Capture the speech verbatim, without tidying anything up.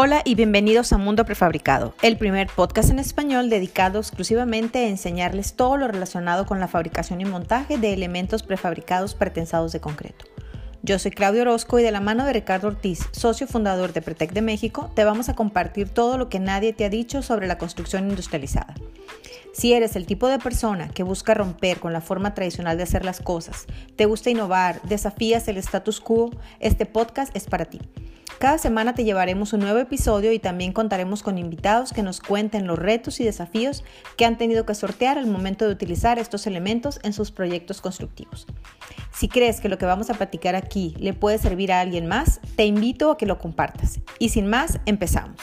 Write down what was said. Hola y bienvenidos a Mundo Prefabricado, el primer podcast en español dedicado exclusivamente a enseñarles todo lo relacionado con la fabricación y montaje de elementos prefabricados pretensados de concreto. Yo soy Claudio Orozco y de la mano de Ricardo Ortiz, socio fundador de Pretec de México, te vamos a compartir todo lo que nadie te ha dicho sobre la construcción industrializada. Si eres el tipo de persona que busca romper con la forma tradicional de hacer las cosas, te gusta innovar, desafías el status quo, este podcast es para ti. Cada semana te llevaremos un nuevo episodio y también contaremos con invitados que nos cuenten los retos y desafíos que han tenido que sortear al momento de utilizar estos elementos en sus proyectos constructivos. Si crees que lo que vamos a platicar aquí le puede servir a alguien más, te invito a que lo compartas. Y sin más, empezamos.